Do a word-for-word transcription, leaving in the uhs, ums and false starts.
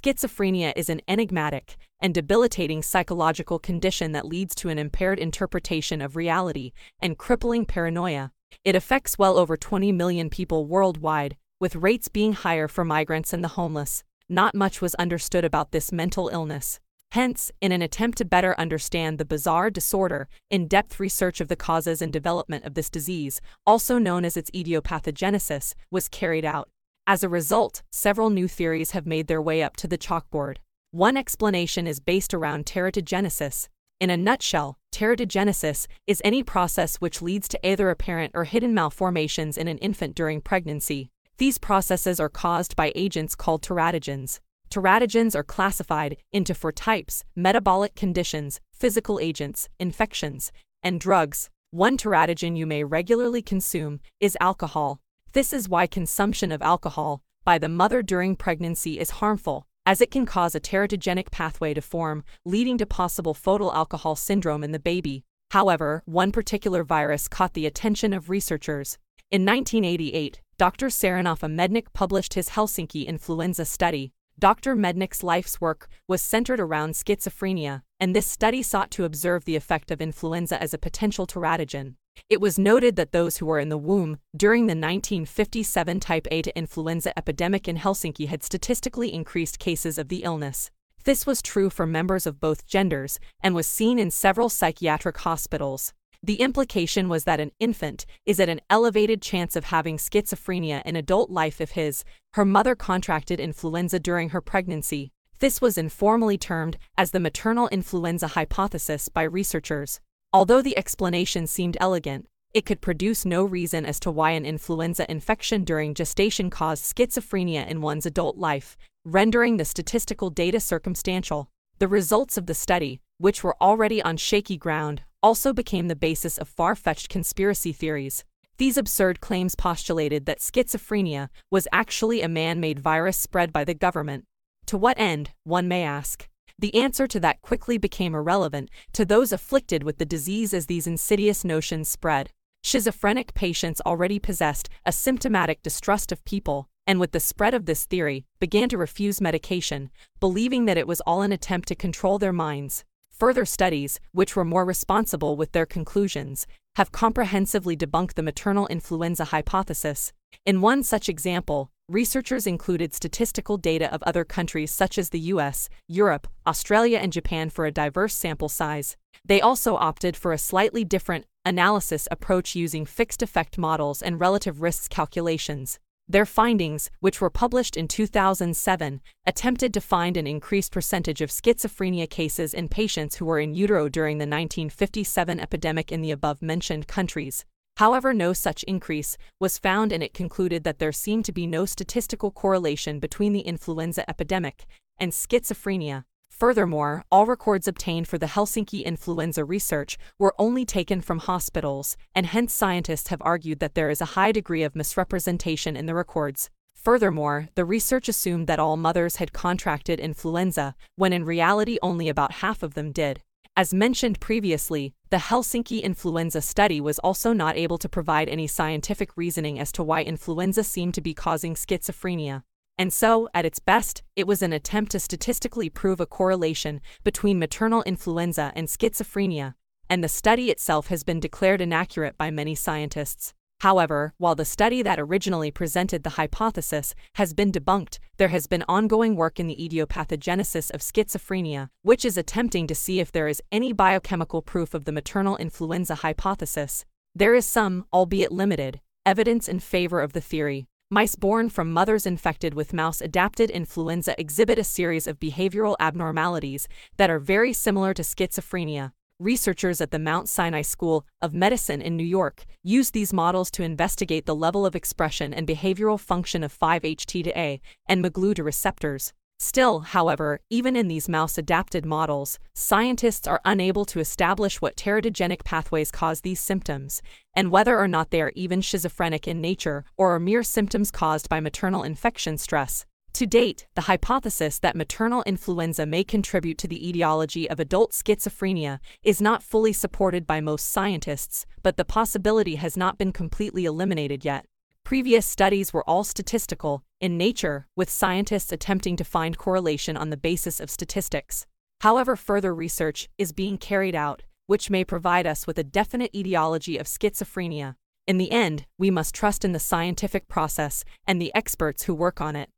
Schizophrenia is an enigmatic and debilitating psychological condition that leads to an impaired interpretation of reality and crippling paranoia. It affects well over twenty million people worldwide, with rates being higher for migrants and the homeless. Not much was understood about this mental illness. Hence, in an attempt to better understand the bizarre disorder, in-depth research of the causes and development of this disease, also known as its idiopathogenesis, was carried out. As a result, several new theories have made their way up to the chalkboard. One explanation is based around teratogenesis. In a nutshell, teratogenesis is any process which leads to either apparent or hidden malformations in an infant during pregnancy. These processes are caused by agents called teratogens. Teratogens are classified into four types: metabolic conditions, physical agents, infections, and drugs. One teratogen you may regularly consume is alcohol. This is why consumption of alcohol by the mother during pregnancy is harmful, as it can cause a teratogenic pathway to form, leading to possible fetal alcohol syndrome in the baby. However, one particular virus caught the attention of researchers. In nineteen eighty-eight, Doctor Sarnoff A. Mednick published his Helsinki influenza study. Doctor Mednick's life's work was centered around schizophrenia, and this study sought to observe the effect of influenza as a potential teratogen. It was noted that those who were in the womb during the nineteen fifty-seven type A influenza epidemic in Helsinki had statistically increased cases of the illness. This was true for members of both genders and was seen in several psychiatric hospitals. The implication was that an infant is at an elevated chance of having schizophrenia in adult life if his, her mother contracted influenza during her pregnancy. This was informally termed as the maternal influenza hypothesis by researchers. Although the explanation seemed elegant, it could produce no reason as to why an influenza infection during gestation caused schizophrenia in one's adult life, rendering the statistical data circumstantial. The results of the study, which were already on shaky ground, also became the basis of far-fetched conspiracy theories. These absurd claims postulated that schizophrenia was actually a man-made virus spread by the government. To what end, one may ask? The answer to that quickly became irrelevant to those afflicted with the disease as these insidious notions spread. Schizophrenic patients already possessed a symptomatic distrust of people, and with the spread of this theory, began to refuse medication, believing that it was all an attempt to control their minds. Further studies, which were more responsible with their conclusions, have comprehensively debunked the maternal influenza hypothesis. In one such example, researchers included statistical data of other countries such as the U S, Europe, Australia, and Japan for a diverse sample size. They also opted for a slightly different analysis approach using fixed effect models and relative risks calculations. Their findings, which were published in two thousand seven, attempted to find an increased percentage of schizophrenia cases in patients who were in utero during the nineteen fifty-seven epidemic in the above-mentioned countries. However, no such increase was found, and it concluded that there seemed to be no statistical correlation between the influenza epidemic and schizophrenia. Furthermore, all records obtained for the Helsinki influenza research were only taken from hospitals, and hence scientists have argued that there is a high degree of misrepresentation in the records. Furthermore, the research assumed that all mothers had contracted influenza, when in reality only about half of them did. As mentioned previously, the Helsinki influenza study was also not able to provide any scientific reasoning as to why influenza seemed to be causing schizophrenia. And so, at its best, it was an attempt to statistically prove a correlation between maternal influenza and schizophrenia, and the study itself has been declared inaccurate by many scientists. However, while the study that originally presented the hypothesis has been debunked, there has been ongoing work in the idiopathogenesis of schizophrenia, which is attempting to see if there is any biochemical proof of the maternal influenza hypothesis. There is some, albeit limited, evidence in favor of the theory. Mice born from mothers infected with mouse-adapted influenza exhibit a series of behavioral abnormalities that are very similar to schizophrenia. Researchers at the Mount Sinai School of Medicine in New York used these models to investigate the level of expression and behavioral function of five H T two A and mGlu two receptors. Still, however, even in these mouse-adapted models, scientists are unable to establish what teratogenic pathways cause these symptoms, and whether or not they are even schizophrenic in nature or are mere symptoms caused by maternal infection stress. To date, the hypothesis that maternal influenza may contribute to the etiology of adult schizophrenia is not fully supported by most scientists, but the possibility has not been completely eliminated yet. Previous studies were all statistical in nature, with scientists attempting to find correlation on the basis of statistics. However, further research is being carried out, which may provide us with a definite etiology of schizophrenia. In the end, we must trust in the scientific process and the experts who work on it.